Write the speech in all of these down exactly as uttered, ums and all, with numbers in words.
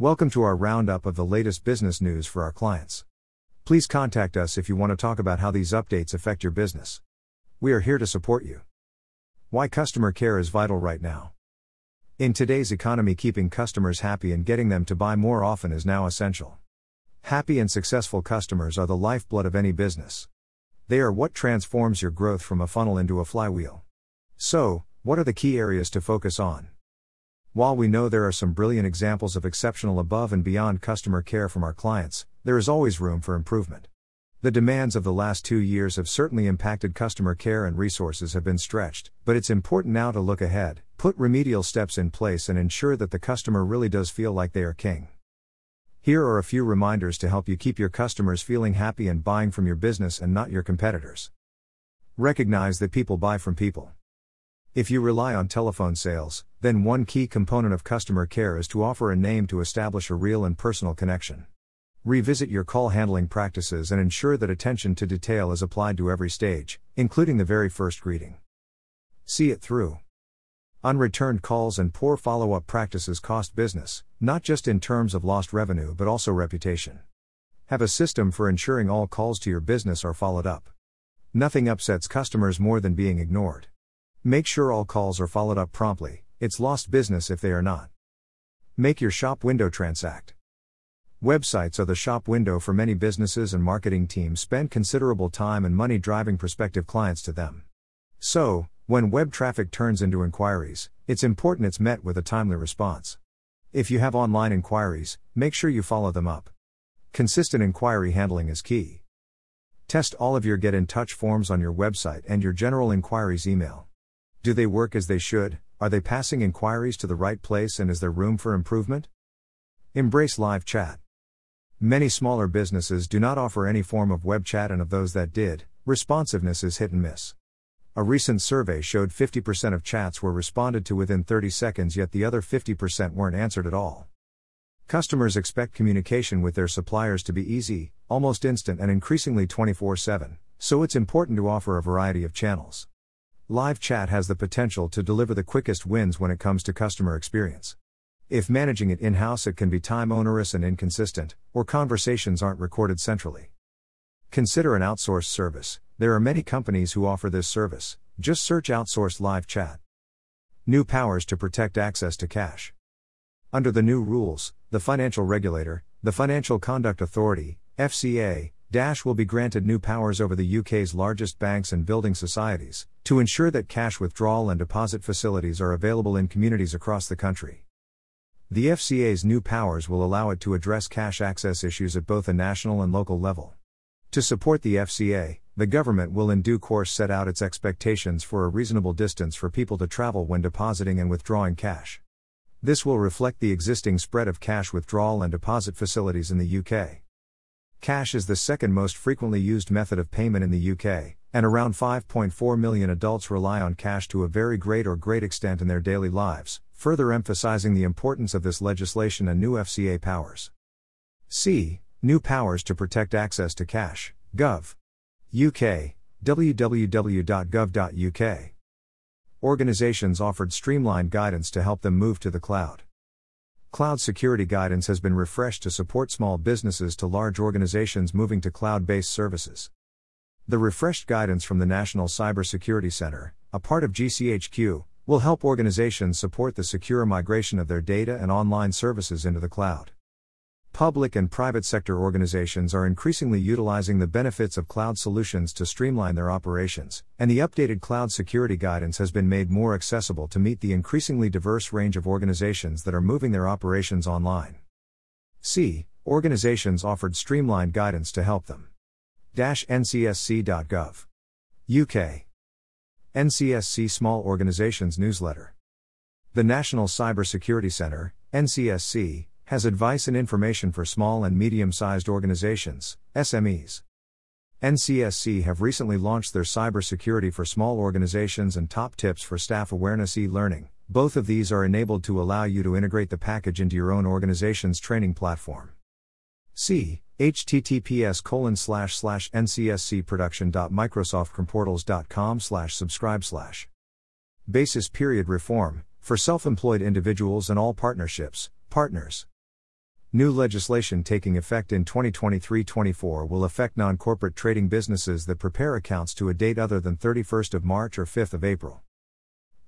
Welcome to our roundup of the latest business news for our clients. Please contact us if you want to talk about how these updates affect your business. We are here to support you. Why customer care is vital right now. In today's economy, keeping customers happy and getting them to buy more often is now essential. Happy and successful customers are the lifeblood of any business. They are what transforms your growth from a funnel into a flywheel. So, what are the key areas to focus on? While we know there are some brilliant examples of exceptional above and beyond customer care from our clients, there is always room for improvement. The demands of the last two years have certainly impacted customer care and resources have been stretched, but it's important now to look ahead, put remedial steps in place and ensure that the customer really does feel like they are king. Here are a few reminders to help you keep your customers feeling happy and buying from your business and not your competitors. Recognize that people buy from people. If you rely on telephone sales, then one key component of customer care is to offer a name to establish a real and personal connection. Revisit your call handling practices and ensure that attention to detail is applied to every stage, including the very first greeting. See it through. Unreturned calls and poor follow-up practices cost business, not just in terms of lost revenue but also reputation. Have a system for ensuring all calls to your business are followed up. Nothing upsets customers more than being ignored. Make sure all calls are followed up promptly, it's lost business if they are not. Make your shop window transact. Websites are the shop window for many businesses, and marketing teams spend considerable time and money driving prospective clients to them. So, when web traffic turns into inquiries, it's important it's met with a timely response. If you have online inquiries, make sure you follow them up. Consistent inquiry handling is key. Test all of your get in touch forms on your website and your general inquiries email. Do they work as they should? Are they passing inquiries to the right place, and is there room for improvement? Embrace live chat. Many smaller businesses do not offer any form of web chat, and of those that did, responsiveness is hit and miss. A recent survey showed fifty percent of chats were responded to within thirty seconds, yet the other fifty percent weren't answered at all. Customers expect communication with their suppliers to be easy, almost instant and increasingly twenty-four seven, so it's important to offer a variety of channels. Live chat has the potential to deliver the quickest wins when it comes to customer experience. If managing it in-house, it can be time onerous and inconsistent, or conversations aren't recorded centrally. Consider an outsourced service. There are many companies who offer this service. Just search outsourced live chat. New powers to protect access to cash. Under the new rules, the financial regulator, the Financial Conduct Authority, F C A, Dash will be granted new powers over the U K's largest banks and building societies, to ensure that cash withdrawal and deposit facilities are available in communities across the country. The F C A's new powers will allow it to address cash access issues at both a national and local level. To support the F C A, the government will in due course set out its expectations for a reasonable distance for people to travel when depositing and withdrawing cash. This will reflect the existing spread of cash withdrawal and deposit facilities in the U K. Cash is the second most frequently used method of payment in the U K, and around five point four million adults rely on cash to a very great or great extent in their daily lives, further emphasising the importance of this legislation and new F C A powers. C. New powers to protect access to cash, Gov. U K, w w w dot gov dot u k. Organisations offered streamlined guidance to help them move to the cloud. Cloud security guidance has been refreshed to support small businesses to large organisations moving to cloud-based services. The refreshed guidance from the National Cybersecurity Center, a part of G C H Q, will help organisations support the secure migration of their data and online services into the cloud. Public and private sector organizations are increasingly utilizing the benefits of cloud solutions to streamline their operations, and the updated cloud security guidance has been made more accessible to meet the increasingly diverse range of organizations that are moving their operations online. C. Organizations offered streamlined guidance to help them. N C S C dot gov. U K. N C S C Small Organizations Newsletter. The National Cybersecurity Center, N C S C, has advice and information for small and medium-sized organizations, S M Es. N C S C have recently launched their Cybersecurity for Small Organizations and Top Tips for Staff Awareness e-Learning. Both of these are enabled to allow you to integrate the package into your own organization's training platform. See h t t p s colon slash slash n c s c production dot microsoft portals dot com slash subscribe slash. Basis period reform for self-employed individuals and all partnerships, partners. New legislation taking effect in twenty twenty-three twenty-four will affect non-corporate trading businesses that prepare accounts to a date other than thirty-first of March or fifth of April.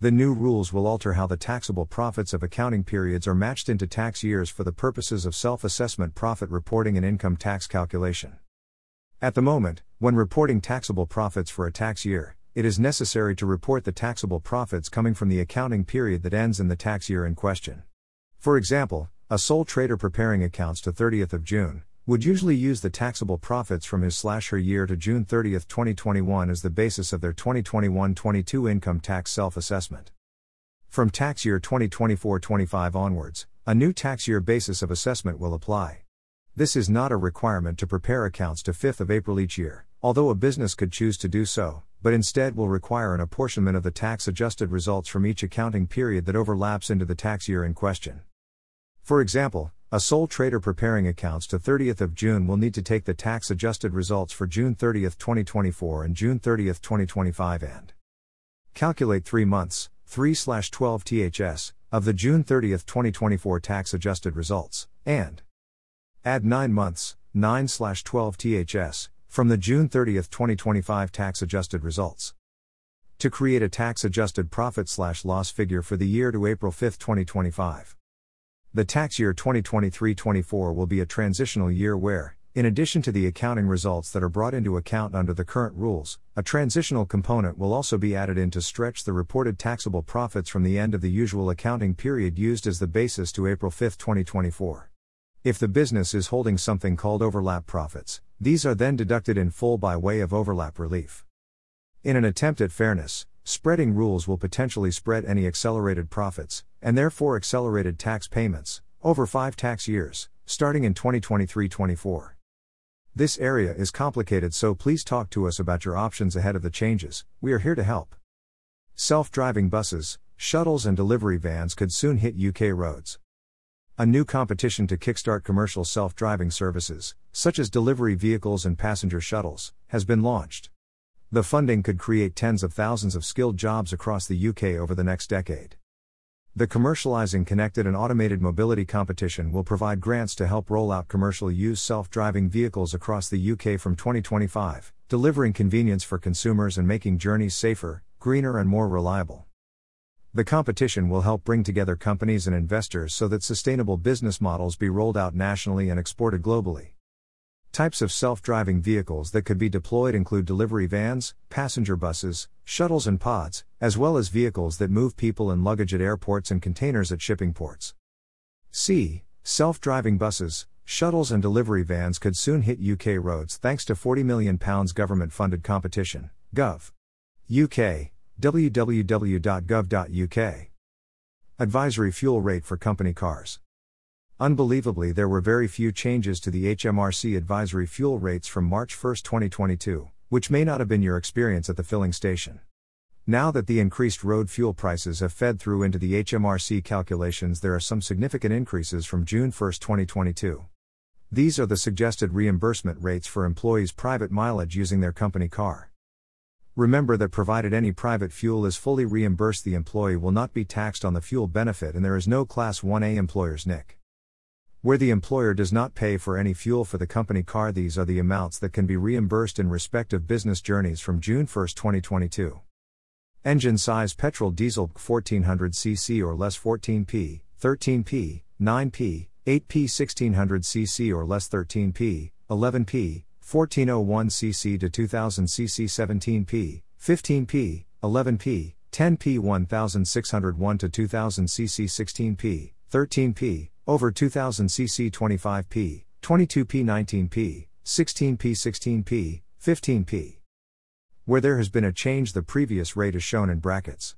The new rules will alter how the taxable profits of accounting periods are matched into tax years for the purposes of self-assessment profit reporting and income tax calculation. At the moment, when reporting taxable profits for a tax year, it is necessary to report the taxable profits coming from the accounting period that ends in the tax year in question. For example, a sole trader preparing accounts to thirtieth of June would usually use the taxable profits from his slash her year to June thirtieth twenty twenty-one as the basis of their twenty twenty-one twenty-two income tax self-assessment. From tax year twenty twenty-four twenty-five onwards, a new tax year basis of assessment will apply. This is not a requirement to prepare accounts to fifth of April each year, although a business could choose to do so, but instead will require an apportionment of the tax-adjusted results from each accounting period that overlaps into the tax year in question. For example, a sole trader preparing accounts to thirtieth of June will need to take the tax-adjusted results for June thirtieth twenty twenty-four and June thirtieth twenty twenty-five and calculate three months, three twelve T H S, of the June thirtieth twenty twenty-four tax-adjusted results, and add nine months, nine twelve T H S, from the June thirtieth twenty twenty-five tax-adjusted results. To create a tax-adjusted profit-slash-loss figure for the year to April fifth twenty twenty-five. The tax year twenty twenty-three twenty-four will be a transitional year where, in addition to the accounting results that are brought into account under the current rules, a transitional component will also be added in to stretch the reported taxable profits from the end of the usual accounting period used as the basis to April fifth twenty twenty-four. If the business is holding something called overlap profits, these are then deducted in full by way of overlap relief. In an attempt at fairness, spreading rules will potentially spread any accelerated profits, and therefore accelerated tax payments, over five tax years, starting in twenty twenty-three twenty-four. This area is complicated, so please talk to us about your options ahead of the changes. We are here to help. Self-driving buses, shuttles and delivery vans could soon hit U K roads. A new competition to kickstart commercial self-driving services, such as delivery vehicles and passenger shuttles, has been launched. The funding could create tens of thousands of skilled jobs across the U K over the next decade. The Commercialising Connected and Automated Mobility competition will provide grants to help roll out commercial use self-driving vehicles across the U K from twenty twenty-five, delivering convenience for consumers and making journeys safer, greener and more reliable. The competition will help bring together companies and investors so that sustainable business models be rolled out nationally and exported globally. Types of self-driving vehicles that could be deployed include delivery vans, passenger buses, shuttles and pods, as well as vehicles that move people and luggage at airports and containers at shipping ports. C. Self-driving buses, shuttles and delivery vans could soon hit U K roads thanks to forty million pounds government-funded competition. Gov. U K. w w w dot gov dot u k. Advisory fuel rate for company cars. Unbelievably, there were very few changes to the H M R C advisory fuel rates from March first twenty twenty-two, which may not have been your experience at the filling station. Now that the increased road fuel prices have fed through into the H M R C calculations, there are some significant increases from June first twenty twenty-two. These are the suggested reimbursement rates for employees' private mileage using their company car. Remember that provided any private fuel is fully reimbursed, the employee will not be taxed on the fuel benefit and there is no Class one A employer's N I C. Where the employer does not pay for any fuel for the company car, these are the amounts that can be reimbursed in respective business journeys from June first twenty twenty-two. Engine size: petrol, diesel, fourteen hundred c c or less fourteen p, thirteen p, nine p, eight p, sixteen hundred c c or less thirteen p, eleven p, fourteen oh one c c to two thousand c c, seventeen p, fifteen p, eleven p, ten p, sixteen oh one to two thousand c c, sixteen p, thirteen p, over two thousand c c, twenty-five p, twenty-two p, nineteen p, sixteen p, sixteen p, fifteen p. Where there has been a change, the previous rate is shown in brackets.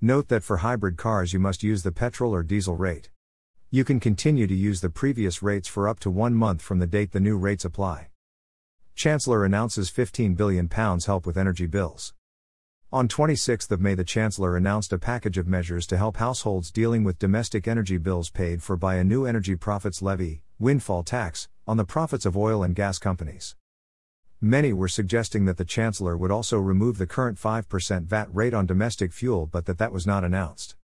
Note that for hybrid cars you must use the petrol or diesel rate. You can continue to use the previous rates for up to one month from the date the new rates apply. Chancellor announces fifteen billion pounds help with energy bills. On twenty-sixth of May, the Chancellor announced a package of measures to help households dealing with domestic energy bills paid for by a new energy profits levy, windfall tax, on the profits of oil and gas companies. Many were suggesting that the Chancellor would also remove the current five percent V A T rate on domestic fuel, but that that was not announced.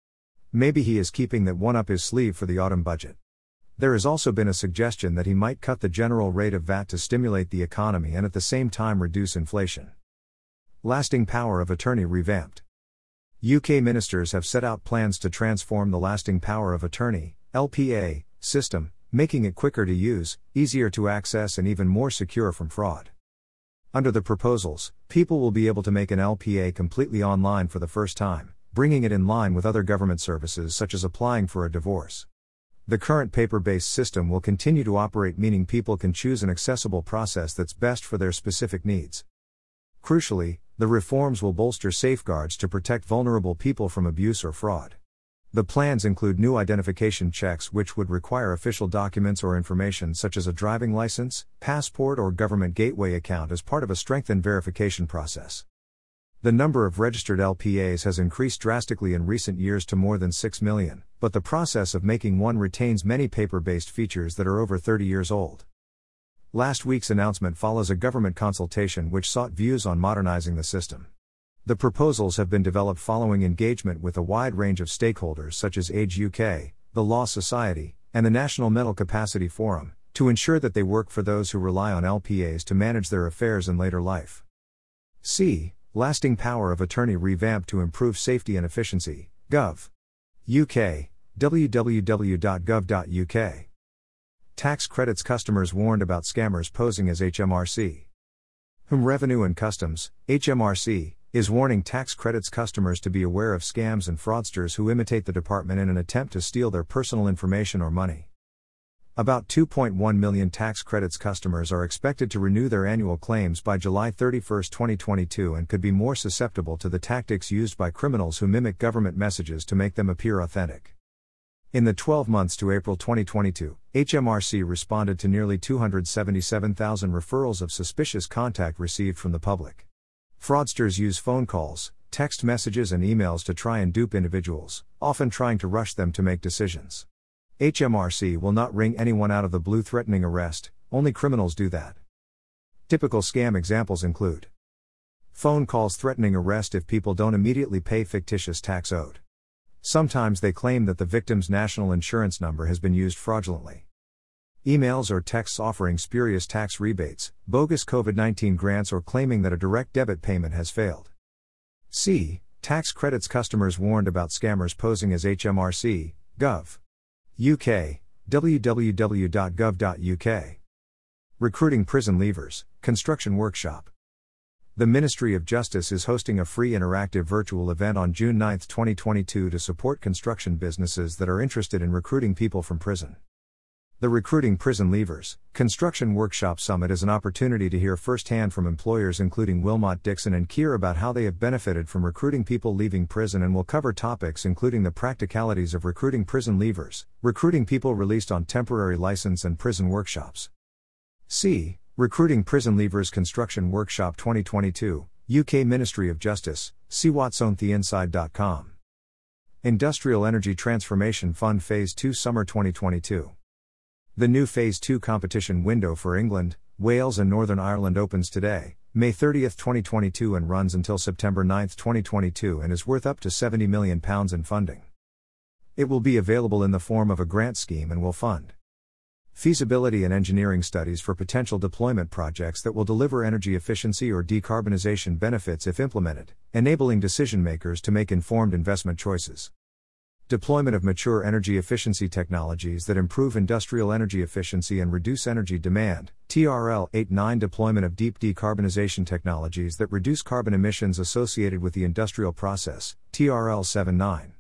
Maybe he is keeping that one up his sleeve for the autumn budget. There has also been a suggestion that he might cut the general rate of V A T to stimulate the economy and at the same time reduce inflation. Lasting power of attorney revamped. U K ministers have set out plans to transform the lasting power of attorney, L P A, system, making it quicker to use, easier to access and even more secure from fraud. Under the proposals, people will be able to make an L P A completely online for the first time, bringing it in line with other government services such as applying for a divorce. The current paper-based system will continue to operate, meaning people can choose an accessible process that's best for their specific needs. Crucially, the reforms will bolster safeguards to protect vulnerable people from abuse or fraud. The plans include new identification checks which would require official documents or information such as a driving license, passport or government gateway account as part of a strengthened verification process. The number of registered L P As has increased drastically in recent years to more than six million, but the process of making one retains many paper-based features that are over thirty years old. Last week's announcement follows a government consultation which sought views on modernizing the system. The proposals have been developed following engagement with a wide range of stakeholders such as Age U K, the Law Society, and the National Mental Capacity Forum, to ensure that they work for those who rely on L P As to manage their affairs in later life. C. Lasting power of attorney revamped to improve safety and efficiency, Gov. U K, w w w dot gov dot u k. Tax credits customers warned about scammers posing as H M R C. Home Revenue and Customs, H M R C, is warning tax credits customers to be aware of scams and fraudsters who imitate the department in an attempt to steal their personal information or money. About two point one million tax credits customers are expected to renew their annual claims by July thirty-first, twenty twenty-two and could be more susceptible to the tactics used by criminals who mimic government messages to make them appear authentic. In the twelve months to April twenty twenty-two, H M R C responded to nearly two hundred seventy-seven thousand referrals of suspicious contact received from the public. Fraudsters use phone calls, text messages and emails to try and dupe individuals, often trying to rush them to make decisions. H M R C will not ring anyone out of the blue threatening arrest, only criminals do that. Typical scam examples include phone calls threatening arrest if people don't immediately pay fictitious tax owed. Sometimes they claim that the victim's national insurance number has been used fraudulently. Emails or texts offering spurious tax rebates, bogus COVID nineteen grants or claiming that a direct debit payment has failed. C. Tax credits customers warned about scammers posing as H M R C, Gov. U K, w w w dot gov dot u k. Recruiting prison leavers, construction workshop. The Ministry of Justice is hosting a free interactive virtual event on June ninth, twenty twenty-two to support construction businesses that are interested in recruiting people from prison. The Recruiting Prison Leavers, Construction Workshop Summit is an opportunity to hear firsthand from employers including Wilmot Dixon and Keir about how they have benefited from recruiting people leaving prison and will cover topics including the practicalities of recruiting prison leavers, recruiting people released on temporary license and prison workshops. C. Recruiting Prison Leavers Construction Workshop twenty twenty-two, U K Ministry of Justice, see what's on the inside dot com. Industrial Energy Transformation Fund Phase two Summer twenty twenty-two. The new Phase two competition window for England, Wales and Northern Ireland opens today, May thirtieth, twenty twenty-two and runs until September ninth, twenty twenty-two and is worth up to seventy million pounds in funding. It will be available in the form of a grant scheme and will fund feasibility and engineering studies for potential deployment projects that will deliver energy efficiency or decarbonisation benefits if implemented, enabling decision-makers to make informed investment choices. Deployment of mature energy efficiency technologies that improve industrial energy efficiency and reduce energy demand, T R L eighty-nine Deployment of deep decarbonization technologies that reduce carbon emissions associated with the industrial process, T R L seventy-nine.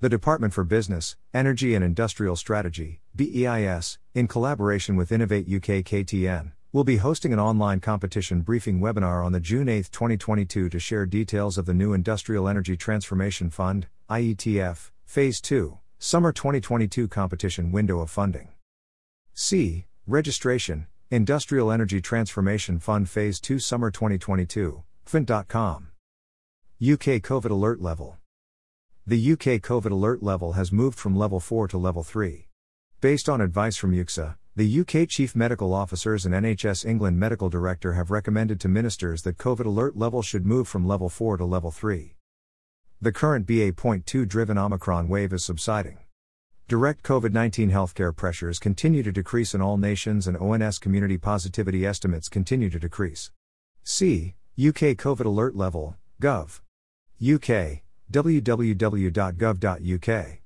The Department for Business, Energy and Industrial Strategy, B E I S, in collaboration with Innovate U K K T N, will be hosting an online competition briefing webinar on the June eighth, twenty twenty-two to share details of the new Industrial Energy Transformation Fund, I E T F, Phase two, Summer twenty twenty-two Competition Window of Funding. C. Registration, Industrial Energy Transformation Fund Phase two Summer twenty twenty-two, F I N T dot com. U K COVID Alert Level. The U K COVID Alert Level has moved from Level four to Level three. Based on advice from U K H S A, the U K Chief Medical Officers and N H S England Medical Director have recommended to ministers that COVID Alert Level should move from Level four to Level three. The current B A point two driven Omicron wave is subsiding. Direct COVID nineteen healthcare pressures continue to decrease in all nations and O N S community positivity estimates continue to decrease. C. U K COVID Alert Level, Gov. U K, w w w dot gov dot u k.